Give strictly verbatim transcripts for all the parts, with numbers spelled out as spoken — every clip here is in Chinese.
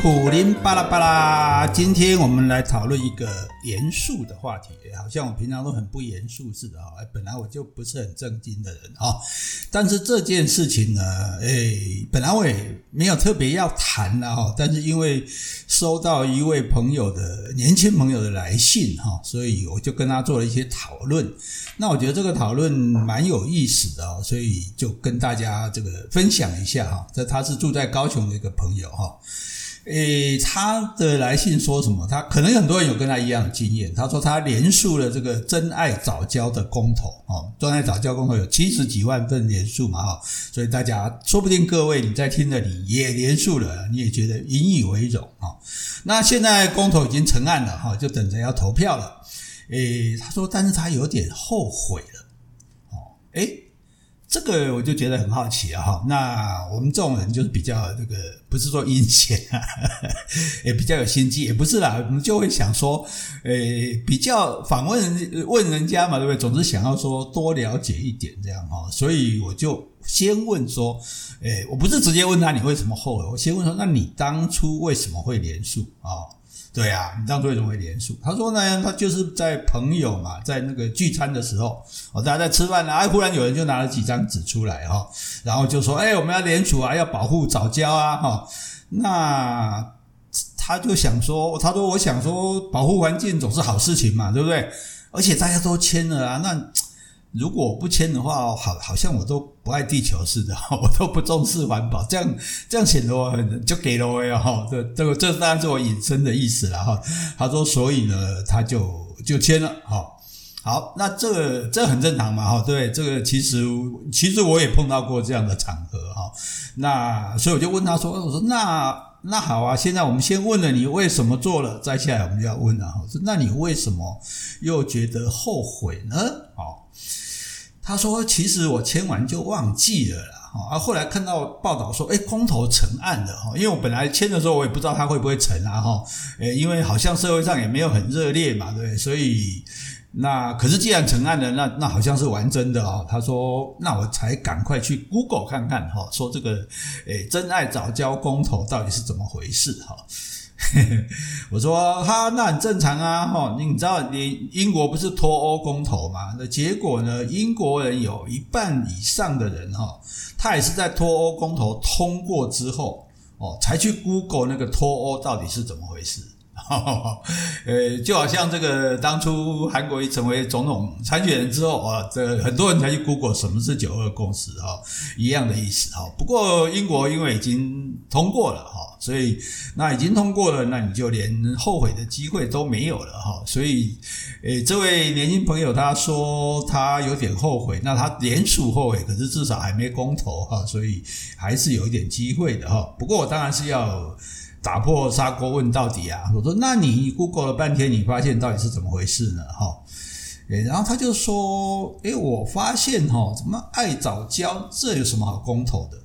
苦林巴拉巴拉，今天我们来讨论一个严肃的话题，好像我平常都很不严肃似的，本来我就不是很正经的人，但是这件事情呢，本来我也没有特别要谈，但是因为收到一位朋友的年轻朋友的来信，所以我就跟他做了一些讨论。那我觉得这个讨论蛮有意思的，所以就跟大家这个分享一下。这他是住在高雄的一个朋友，诶，他的来信说什么？他可能很多人有跟他一样的经验。他说他联署了这个珍爱藻礁的公投，哦，珍爱藻礁公投有七十几万份联署嘛，哦，所以大家说不定各位你在听的你也联署了，你也觉得引以为荣啊，哦。那现在公投已经成案了哈，哦，就等着要投票了。诶，他说，但是他有点后悔了，哦，诶。这个我就觉得很好奇啊，哈，那我们这种人就是比较这个，不是说阴险啊，也比较有心机，也不是啦，我们就会想说，诶，比较访问人问人家嘛，对不对？总之想要说多了解一点这样哈，所以我就先问说，诶，我不是直接问他你为什么后悔，我先问说，那你当初为什么会联署啊？对啊，你当初为什么会联署？他说呢，他就是在朋友嘛，在那个聚餐的时候，哦，大家在吃饭啊，忽然有人就拿了几张纸出来哈，哦，然后就说，哎，我们要联署啊，要保护藻礁啊，哈，哦。那他就想说，他说我想说，保护环境总是好事情嘛，对不对？而且大家都签了啊，那如果我不签的话，好，好像我都不爱地球似的，我都不重视环保，这样这样显得我很就给了我哦，这这个这当然是我引申的意思啦哈。他说，所以呢，他就就签了哈。好，那这个这很正常嘛哈，对，这个其实其实我也碰到过这样的场合哈。那所以我就问他说，我说那那好啊，现在我们先问了你为什么做了，再下来我们就要问了哈，那你为什么又觉得后悔呢？哦。他说其实我签完就忘记了啦，啊，后来看到报道说诶公投成案了，因为我本来签的时候我也不知道它会不会成啊，因为好像社会上也没有很热烈嘛，对，所以那可是既然成案了，那那好像是完真的哦。他说那我才赶快去 Google 看看齁，说这个诶珍爱藻礁公投到底是怎么回事齁。我说哈，那很正常啊，齁，你知道你英国不是脱欧公投嘛？那结果呢，英国人有一半以上的人齁，他也是在脱欧公投通过之后哦，才去 Google 那个脱欧到底是怎么回事。哦，呃，就好像这个当初韩国瑜成为总统参选人之后啊，哦，这很多人才去 Google 什么是九二共识哈，哦，一样的意思哈，哦。不过英国因为已经通过了哈，哦，所以那已经通过了，那你就连后悔的机会都没有了哈，哦。所以，诶，这位年轻朋友他说他有点后悔，那他联署后悔，可是至少还没公投哈，哦，所以还是有一点机会的哈，哦。不过我当然是要打破砂锅问到底啊！我说，那你 Google 了半天，你发现到底是怎么回事呢？哈，然后他就说：“诶，我发现哈，怎么爱藻礁这有什么好公投的？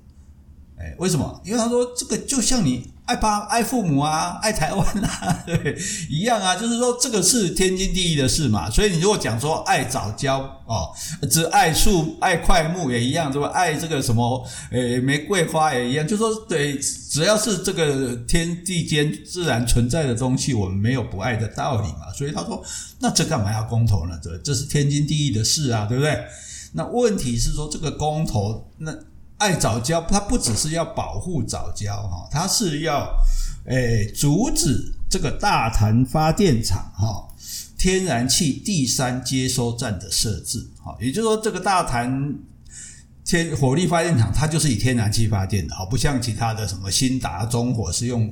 诶，为什么？因为他说这个就像你爱爸、爱父母啊，爱台湾啊，对，一样啊，就是说这个是天经地义的事嘛。所以你如果讲说爱藻礁哦，只爱树、爱檜木也一样，对吧？爱这个什么诶玫瑰花也一样，就说对。”只要是这个天地间自然存在的东西，我们没有不爱的道理嘛。所以他说，那这干嘛要公投呢？这这是天经地义的事啊，对不对？那问题是说，这个公投，那爱藻礁，它不只是要保护藻礁哈，它是要诶阻止这个大潭发电厂哈天然气第三接收站的设置哈，也就是说，这个大潭天火力发电厂它就是以天然气发电的，不像其他的什么新达、中火是用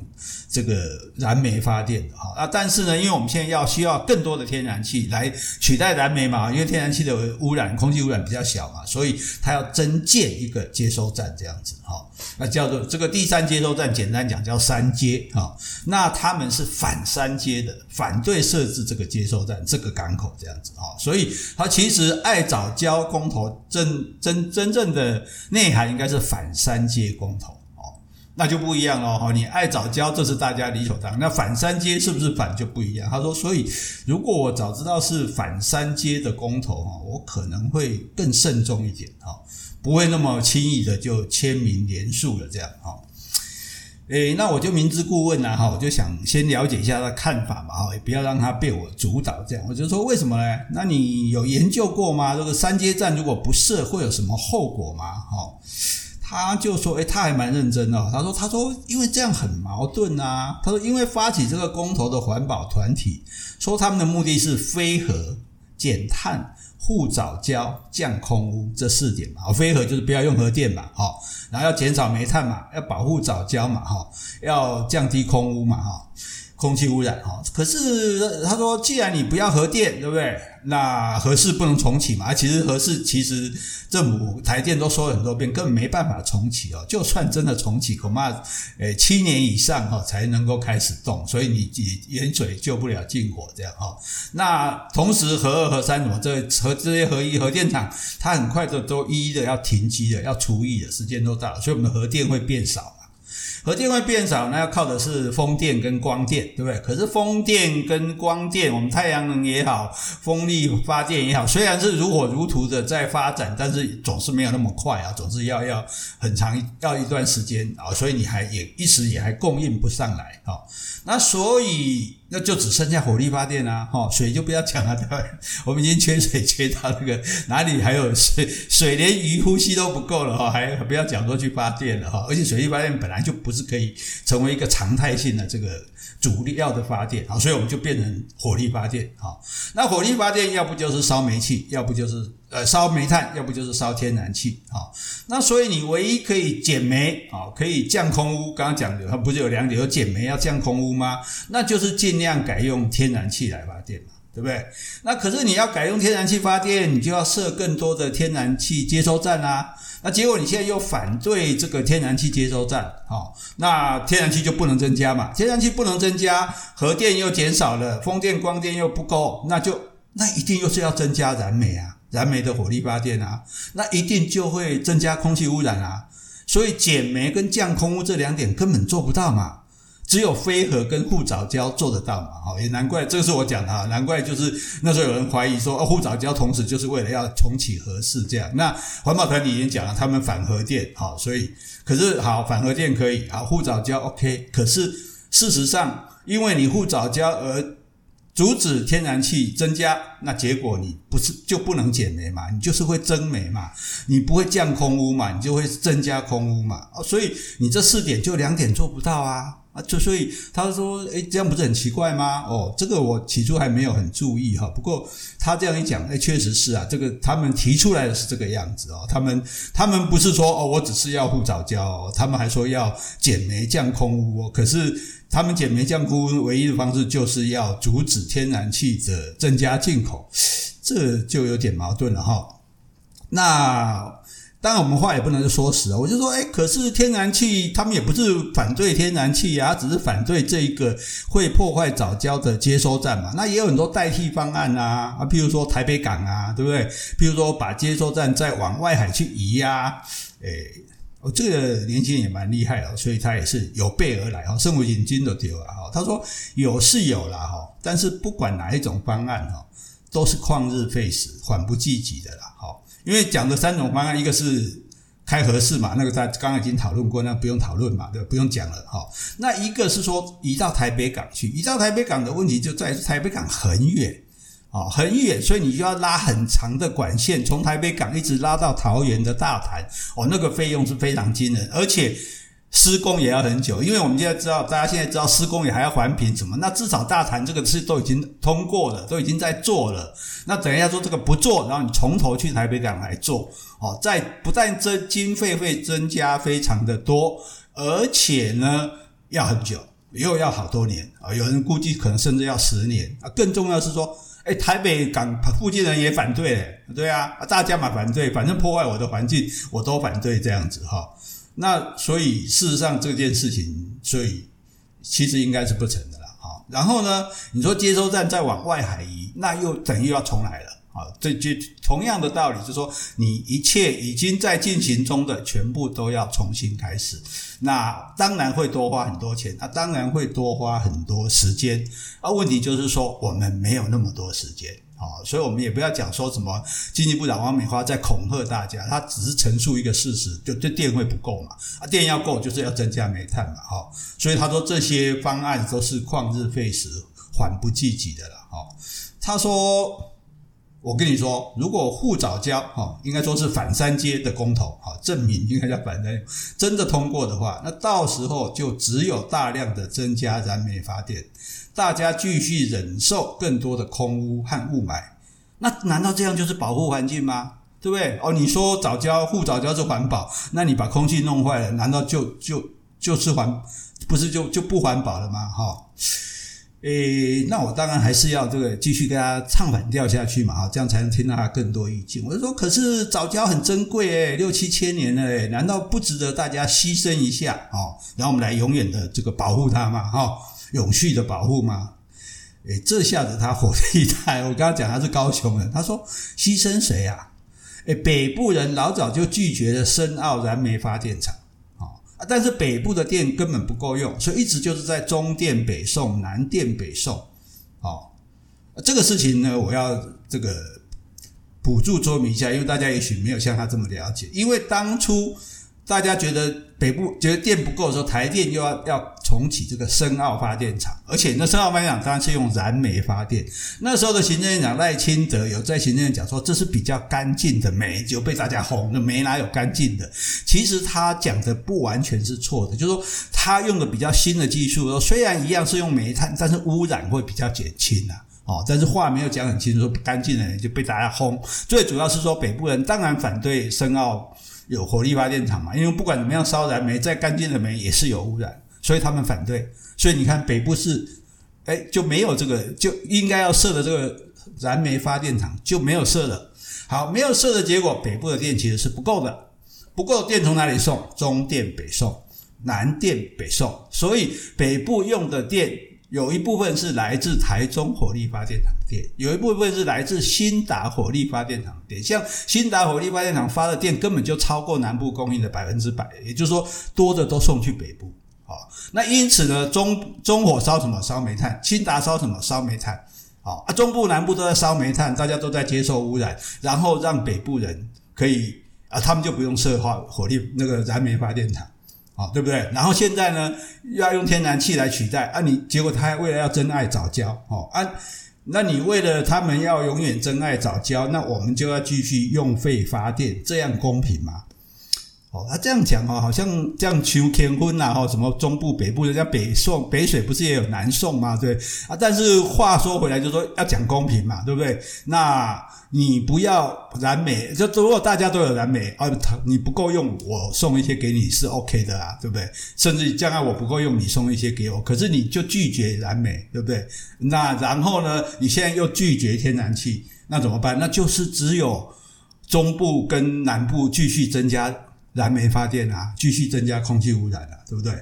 这个燃煤发电的啊。但是呢，因为我们现在要需要更多的天然气来取代燃煤嘛，因为天然气的污染、空气污染比较小嘛，所以它要增建一个接收站这样子哈。那叫做这个第三接收站，简单讲叫三接哈。那他们是反三接的，反对设置这个接收站、这个港口这样子哈。所以它其实爱藻礁公投真真真正的内涵应该是反三接公投哦，那就不一样哦。你爱藻礁，这是大家理所当然。那反三接是不是反就不一样？他说，所以如果我早知道是反三接的公投哈，我可能会更慎重一点哈，不会那么轻易的就签名联署了这样哈。诶，那我就民知顾问啦、啊、我就想先了解一下他的看法嘛，也不要让他被我主导这样。我就说为什么呢？那你有研究过吗？这个三接站如果不设会有什么后果吗？哦，他就说诶，他还蛮认真的、哦、他说他说因为这样很矛盾啊，他说因为发起这个公投的环保团体说他们的目的是非核、减碳、护藻礁、降空污这四点嘛，非核就是不要用核电嘛，齁，然后要减少煤炭嘛，要保护藻礁嘛，齁，要降低空污嘛，齁，空气污染齁。可是他说既然你不要核电，对不对？那核四不能重启嘛，其实核四其实政府台电都说了很多遍，根本没办法重启哦。就算真的重启，恐怕诶七年以上哈、哦、才能够开始动，所以你远水救不了近火这样哈、哦。那同时核二、核三什么这核这些核一核电厂，它很快的都一一的要停机了，要除役了，时间都到了，所以我们的核电会变少。核电会变少，那要靠的是风电跟光电，对不对？可是风电跟光电，我们太阳能也好，风力发电也好，虽然是如火如荼的在发展，但是总是没有那么快啊，总是要要很长要一段时间啊、哦，所以你还也一时也还供应不上来啊、哦。那所以那就只剩下火力发电啊，哈、哦，水就不要讲了、啊，对不对？我们已经缺水缺到那个哪里还有水，水连鱼呼吸都不够了哈、哦，还不要讲说去发电了哈、哦，而且水力发电本来就不是可以成为一个常态性的这个主要的发电，所以我们就变成火力发电。那火力发电要不就是烧煤气，要不就是呃烧煤炭，要不就是烧天然气。那所以你唯一可以减煤，可以降空污，刚刚讲的不是有两点，有减煤要降空污吗？那就是尽量改用天然气来发电嘛，对不对？那可是你要改用天然气发电，你就要设更多的天然气接收站啊。那结果你现在又反对这个天然气接收站，哦，那天然气就不能增加嘛，天然气不能增加，核电又减少了，风电、光电又不够，那就那一定又是要增加燃煤啊，燃煤的火力发电啊，那一定就会增加空气污染啊，所以减煤跟降空污这两点根本做不到嘛。只有非核跟护藻礁做得到嘛，也难怪，这个是我讲的啊，难怪就是那时候有人怀疑说，哦，护藻礁同时就是为了要重启核四这样。那环保团体已经讲了，他们反核电，好，所以可是好反核电可以，好护藻礁 OK， 可是事实上，因为你护藻礁而阻止天然气增加，那结果你不是就不能减煤嘛，你就是会增煤嘛，你不会降空污嘛，你就会增加空污嘛，所以你这四点就两点做不到啊。啊，就所以他说，诶，这样不是很奇怪吗？哦，这个我起初还没有很注意哈、哦。不过他这样一讲，诶，确实是啊，这个他们提出来的是这个样子哦。他们他们不是说哦，我只是要护藻礁、哦，他们还说要减煤降空污、哦。可是他们减煤降空污唯一的方式就是要阻止天然气的增加进口，这就有点矛盾了哈、哦。那。当然我们话也不能说死啊，我就说诶，可是天然气他们也不是反对天然气啊，只是反对这一个会破坏藻礁的接收站嘛，那也有很多代替方案啊，啊譬如说台北港啊，对不对？譬如说把接收站再往外海去移啊，诶哦，这个年轻人也蛮厉害哦，所以他也是有备而来哦，身为引经都丢了哦，他说有是有啦齁、哦、但是不管哪一种方案齁、哦、都是旷日费时缓不济急的啦齁、哦，因为讲的三种方案，一个是开核四嘛，那个大家刚刚已经讨论过，那不用讨论嘛，对吧？不用讲了齁、哦。那一个是说移到台北港去，移到台北港的问题就在台北港很远齁、哦、很远，所以你就要拉很长的管线，从台北港一直拉到桃园的大潭齁、哦、那个费用是非常惊人，而且施工也要很久，因为我们现在知道，大家现在知道施工也还要环评什么，那至少大潭这个事都已经通过了，都已经在做了。那等一下说这个不做，然后你从头去台北港来做，哦，在不但增经费会增加非常的多，而且呢要很久，又要好多年啊、哦，有人估计可能甚至要十年啊。更重要的是说，诶，台北港附近人也反对嘞，对啊，大家嘛反对，反正破坏我的环境，我都反对这样子哈。哦，那所以事实上这件事情，所以其实应该是不成的啦。好，然后呢，你说接收站再往外海移，那又等于又要重来了。好，这就同样的道理，就是说你一切已经在进行中的，全部都要重新开始。那当然会多花很多钱，那当然会多花很多时间。啊，问题就是说我们没有那么多时间。哦，所以我们也不要讲说什么经济部长王美花在恐吓大家，他只是陈述一个事实，就这电会不够嘛，啊，电要够就是要增加煤炭嘛，哦，所以他说这些方案都是旷日费时缓不济急的啦，哦，他说我跟你说，如果护藻礁，哦，应该说是反三接的公投，哦，证明应该叫反三接，真的通过的话，那到时候就只有大量的增加燃煤发电，大家继续忍受更多的空污和雾霾，那难道这样就是保护环境吗？对不对？哦，你说藻礁护藻礁是环保，那你把空气弄坏了，难道就就就是环不是就就不环保了吗？哈，哦。诶，那我当然还是要这个继续跟他唱反调下去嘛，这样才能听到他更多意见。我就说，可是藻礁很珍贵诶，六七千年了诶，难道不值得大家牺牲一下哦，然后我们来永远的这个保护它吗？哈，哦，永续的保护吗？诶，这下子他火力大，我刚刚讲他是高雄人，他说牺牲谁啊？诶，北部人老早就拒绝了深澳燃煤发电厂。但是北部的电根本不够用，所以一直就是在中电北送、南电北送，哦，这个事情呢，我要这个补助说明一下，因为大家也许没有像他这么了解。因为当初大家觉得北部觉得电不够的时候，台电又要要重启这个深澳发电厂，而且那深澳发电厂当然是用燃煤发电。那时候的行政院长赖清德有在行政院讲说，这是比较干净的煤，就被大家哄的煤哪有干净的？其实他讲的不完全是错的，就是说他用的比较新的技术，虽然一样是用煤炭，但是污染会比较减轻啊。哦，但是话没有讲很清楚，说不干净的人就被大家哄。最主要是说北部人当然反对深澳有火力发电厂嘛，因为不管怎么样烧燃煤，再干净的煤也是有污染，所以他们反对。所以你看北部是，哎，就没有这个，就应该要设的这个燃煤发电厂就没有设了。好，没有设的结果，北部的电其实是不够的，不够的电从哪里送？中电北送，南电北送，所以北部用的电有一部分是来自台中火力发电厂的电，有一部分是来自新达火力发电厂的电。像新达火力发电厂发的电根本就超过南部供应的 百分之百， 也就是说多的都送去北部。哦，那因此呢，中中火烧什么？烧煤炭。新达烧什么？烧煤炭。哦，啊，中部南部都在烧煤炭，大家都在接受污染，然后让北部人可以啊，他们就不用设化火力那个燃煤发电厂。好，对不对？然后现在呢，又要用天然气来取代啊！你结果他为了要珍爱藻礁，哦啊，那你为了他们要永远珍爱藻礁，那我们就要继续用废发电，这样公平吗？哦，他这样讲哦，好像这样求乾坤啊，哈，什么中部北部人家北送北水不是也有南送吗？对啊，但是话说回来，就说要讲公平嘛，对不对？那你不要燃煤，就如果大家都有燃煤啊，你不够用，我送一些给你是 OK 的啊，对不对？甚至将来我不够用，你送一些给我，可是你就拒绝燃煤，对不对？那然后呢，你现在又拒绝天然气，那怎么办？那就是只有中部跟南部继续增加燃煤发电啊，继续增加空气污染啊，对不对？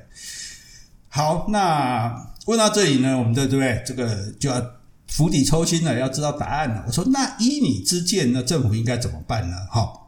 好，那问到这里呢，我们对不对？这个就要釜底抽薪了，要知道答案了。我说，那依你之见呢，政府应该怎么办呢？哈，哦，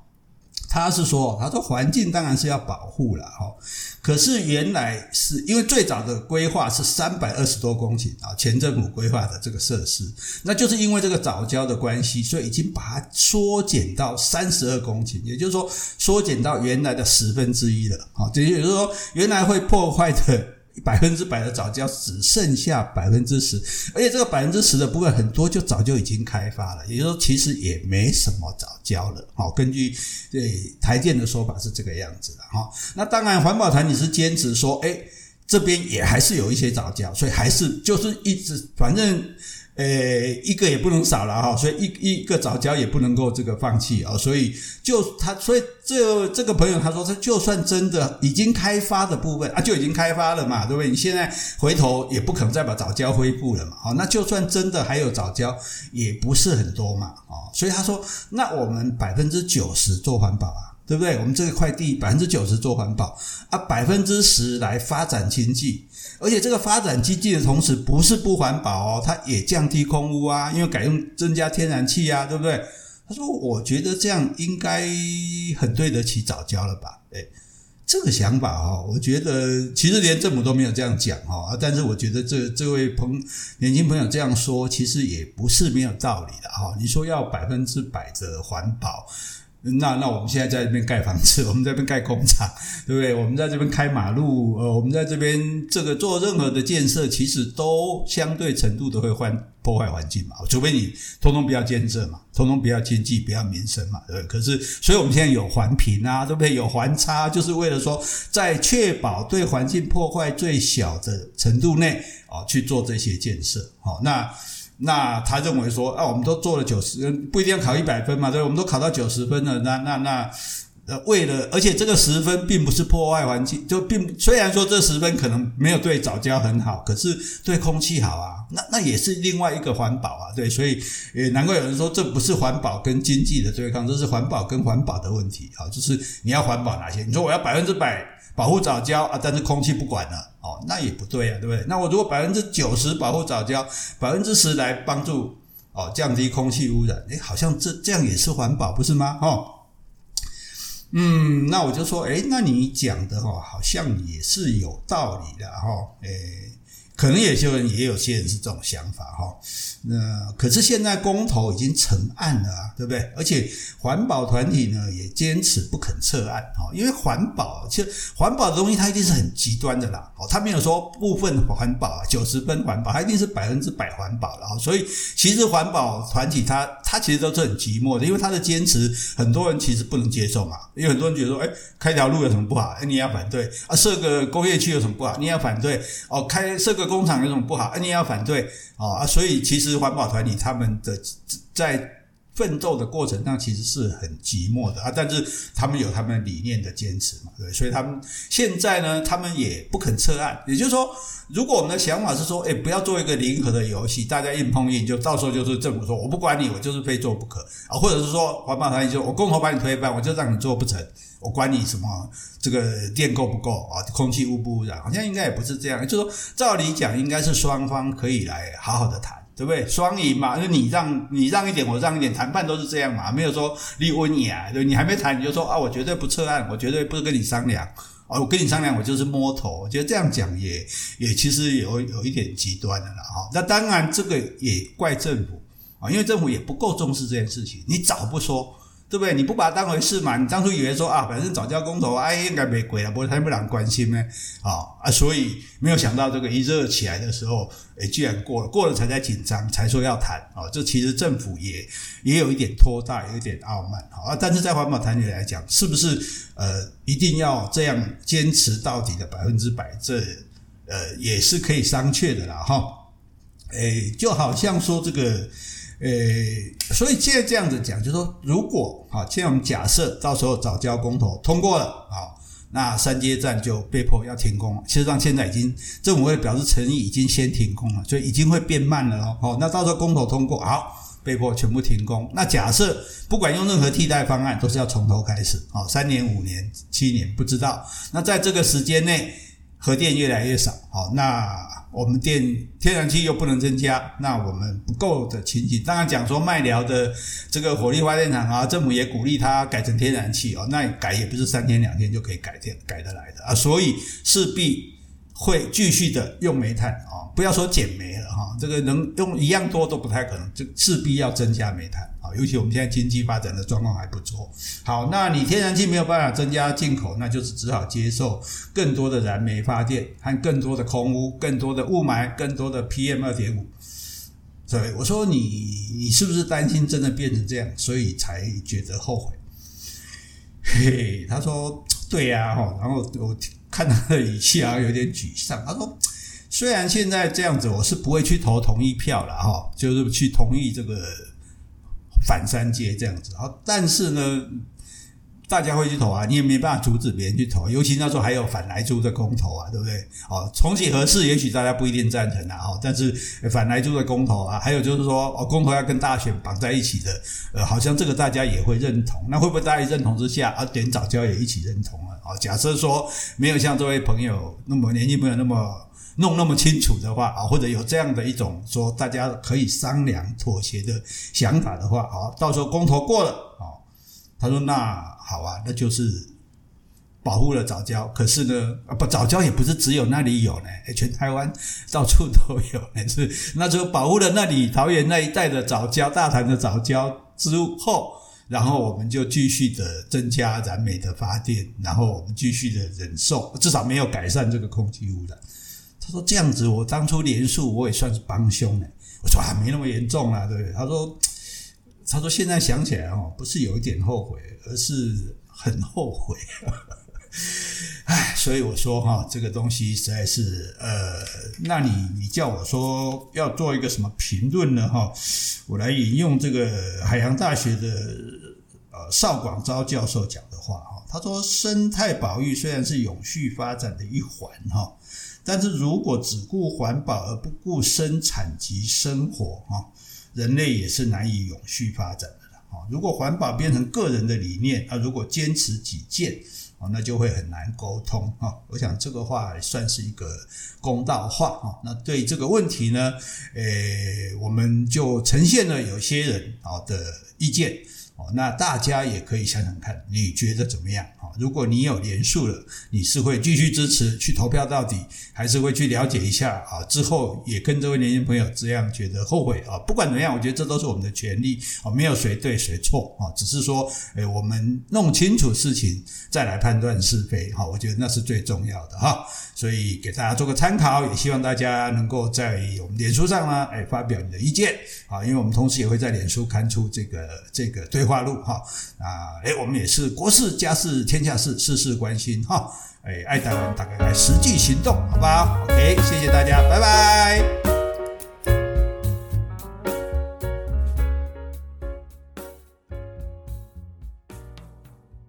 他是说，他说环境当然是要保护啦，哈，哦，可是原来是因为最早的规划是三百二十多公顷啊，前政府规划的这个设施，那就是因为这个藻礁的关系，所以已经把它缩减到三十二公顷，也就是说缩减到原来的十分之一了，啊，也就是说原来会破坏的百分之百的藻礁只剩下百分之十，而且这个百分之十的部分很多就早就已经开发了，也就是说其实也没什么藻礁了。好，根据对台电的说法是这个样子的哈。那当然环保团体是坚持说，诶，这边也还是有一些藻礁，所以还是就是一直反正呃一个也不能少了哈，所以一一个藻礁也不能够这个放弃啊，所以就他所以这这个朋友他说，他就算真的已经开发的部分啊，就已经开发了嘛，对不对？你现在回头也不可能再把藻礁恢复了嘛，好，那就算真的还有藻礁也不是很多嘛，哦，所以他说那我们 百分之九十 做环保啊，对不对？我们这块地 百分之九十 做环保啊， 百分之十 来发展经济。而且这个发展经济的同时不是不环保哦，它也降低空污啊，因为改用增加天然气啊，对不对？他说我觉得这样应该很对得起藻礁了吧。诶，这个想法啊，我觉得其实连政府都没有这样讲啊，但是我觉得这这位朋年轻朋友这样说，其实也不是没有道理的啊。你说要百分之百的环保，那那我们现在在这边盖房子，我们在这边盖工厂，对不对？我们在这边开马路，呃，我们在这边这个做任何的建设，其实都相对程度的会换。破坏环境嘛，除非你通通不要建设嘛，通通不要经济，不要民生嘛，对不对？可是，所以我们现在有环评啊，对不对？有环差，就是为了说，在确保对环境破坏最小的程度内，哦，去做这些建设。哦，那那他认为说，啊，我们都做了九十，不一定要考一百分嘛，对不对？我们都考到九十分了，那那那。呃，为了，而且这个十分并不是破坏环境，就并虽然说这十分可能没有对藻礁很好，可是对空气好啊，那那也是另外一个环保啊，对，所以也难怪有人说这不是环保跟经济的对抗，这是环保跟环保的问题啊，就是你要环保哪些？你说我要百分之百保护藻礁啊，但是空气不管了哦，那也不对啊，对不对？那我如果百分之九十保护藻礁，百分之十来帮助哦降低空气污染，诶，好像这这样也是环保，不是吗？哦。嗯，那我就说，诶，那你讲的齁，好像也是有道理的齁，诶，可能有些人也有些人是这种想法齁，那可是现在公投已经成案了啊，对不对？而且环保团体呢也坚持不肯撤案齁，因为环保，其实环保的东西它一定是很极端的啦，齁，它没有说部分环保啊，九十分环保，它一定是百分之百环保啦，所以其实环保团体它他其实都是很寂寞的，因为他的坚持很多人其实不能接受嘛，因为很多人觉得说，诶，开条路有什么不好，诶，你也要反对啊，设个工业区有什么不好，你也要反对哦，开设个工厂有什么不好，诶，你也要反对哦啊，所以其实环保团体他们的在奋斗的过程上其实是很寂寞的啊，但是他们有他们理念的坚持嘛，对，所以他们现在呢，他们也不肯撤案，也就是说如果我们的想法是说，诶，不要做一个零和的游戏，大家硬碰硬，就到时候就是政府说我不管你，我就是非做不可啊，或者是说环保团体就我公投把你推翻，我就让你做不成，我管你什么这个电够不够啊，空气污不污染，好像应该也不是这样，就是说照理讲应该是双方可以来好好的谈，对不对？双赢嘛，就你让你让一点，我让一点，谈判都是这样嘛，没有说你问你啊，对，你还没谈你就说啊，我绝对不撤案，我绝对不跟你商量。哦，我跟你商量，我就是摸头。我觉得这样讲也也其实有有一点极端的啦哈。那当然这个也怪政府啊，因为政府也不够重视这件事情。你早不说，对不对？你不把它当回事嘛？你当初以为说啊，反正藻礁公投哎应该没鬼了，不过他们不让关心呢，哦啊，所以没有想到这个一热起来的时候，哎，居然过了，过了才在紧张，才说要谈啊，哦，这其实政府也也有一点拖大，有一点傲慢，好，哦，啊，但是在环保团体来讲，是不是呃一定要这样坚持到底的百分之百？这呃也是可以商榷的啦，哈，哦，哎，就好像说这个。诶，所以现在这样子讲，就是说，如果好，现在我们假设到时候藻礁公投通过了，好，那三接站就被迫要停工了。事实上，现在已经政府会表示诚意，已经先停工了，所以已经会变慢了哦。好，那到时候公投通过，好，被迫全部停工。那假设不管用任何替代方案，都是要从头开始，好，三年、五年、七年，不知道。那在这个时间内，核电越来越少，好，那。我们电天然气又不能增加，那我们不够的情景，当然讲说麦寮的这个火力发电厂啊，政府也鼓励它改成天然气哦，那改也不是三天两天就可以改天改得来的啊，所以势必会继续的用煤炭啊，不要说减煤了哈，这个能用一样多都不太可能，就势必要增加煤炭啊，尤其我们现在经济发展的状况还不错。好，那你天然气没有办法增加进口，那就是只好接受更多的燃煤发电和更多的空污、更多的雾霾、更多的 P M 二点五。所以我说你你是不是担心真的变成这样，所以才觉得后悔？嘿，他说对啊，然后我看他的语气啊有点沮丧，他说虽然现在这样子，我是不会去投同意票啦齁，就是去同意这个反三接这样子，但是呢大家会去投啊，你也没办法阻止别人去投，尤其那时候还有反莱猪的公投啊，对不对？哦，重启核四也许大家不一定赞成啊，哦，但是反莱猪的公投啊，还有就是说哦，公投要跟大选绑在一起的，呃，好像这个大家也会认同。那会不会大家认同之下啊，连藻礁也一起认同了？哦，假设说没有像这位朋友那么年轻朋友那么弄那么清楚的话啊，或者有这样的一种说大家可以商量妥协的想法的话啊，到时候公投过了啊。他说那好啊，那就是保护了藻礁，可是呢，啊不，藻礁也不是只有那里有呢，全台湾到处都有呢。是那时候保护了那里桃园那一带的藻礁，大潭的藻礁之后，然后我们就继续的增加燃煤的发电，然后我们继续的忍受，至少没有改善这个空气污染。他说这样子，我当初连署我也算是帮凶呢。我说啊，没那么严重啦，对不对？他说，他说现在想起来哦，不是有一点后悔，而是很后悔。唉，所以我说哈，这个东西实在是呃，那你你叫我说要做一个什么评论呢？哈，我来引用这个海洋大学的呃邵广昭教授讲的话哈，他说生态保育虽然是永续发展的一环哈，但是如果只顾环保而不顾生产及生活哈，人类也是难以永续发展的哈。如果环保变成个人的理念啊，如果坚持己见，那就会很难沟通。我想这个话算是一个公道话。那对这个问题呢，诶，我们就呈现了有些人的意见，那大家也可以想想看你觉得怎么样。如果你有联署了，你是会继续支持去投票到底，还是会去了解一下之后也跟这位年轻朋友这样觉得后悔？不管怎么样，我觉得这都是我们的权利，没有谁对谁错，只是说我们弄清楚事情再来判断是非，我觉得那是最重要的。所以给大家做个参考，也希望大家能够在我们脸书上呢发表你的意见，因为我们同时也会在脸书刊出这个这个对话录。我们也是国事家事天下事，事事关心哈，哎，爱台湾大概来实际行动，好不好？ OK， 谢谢大家，拜拜。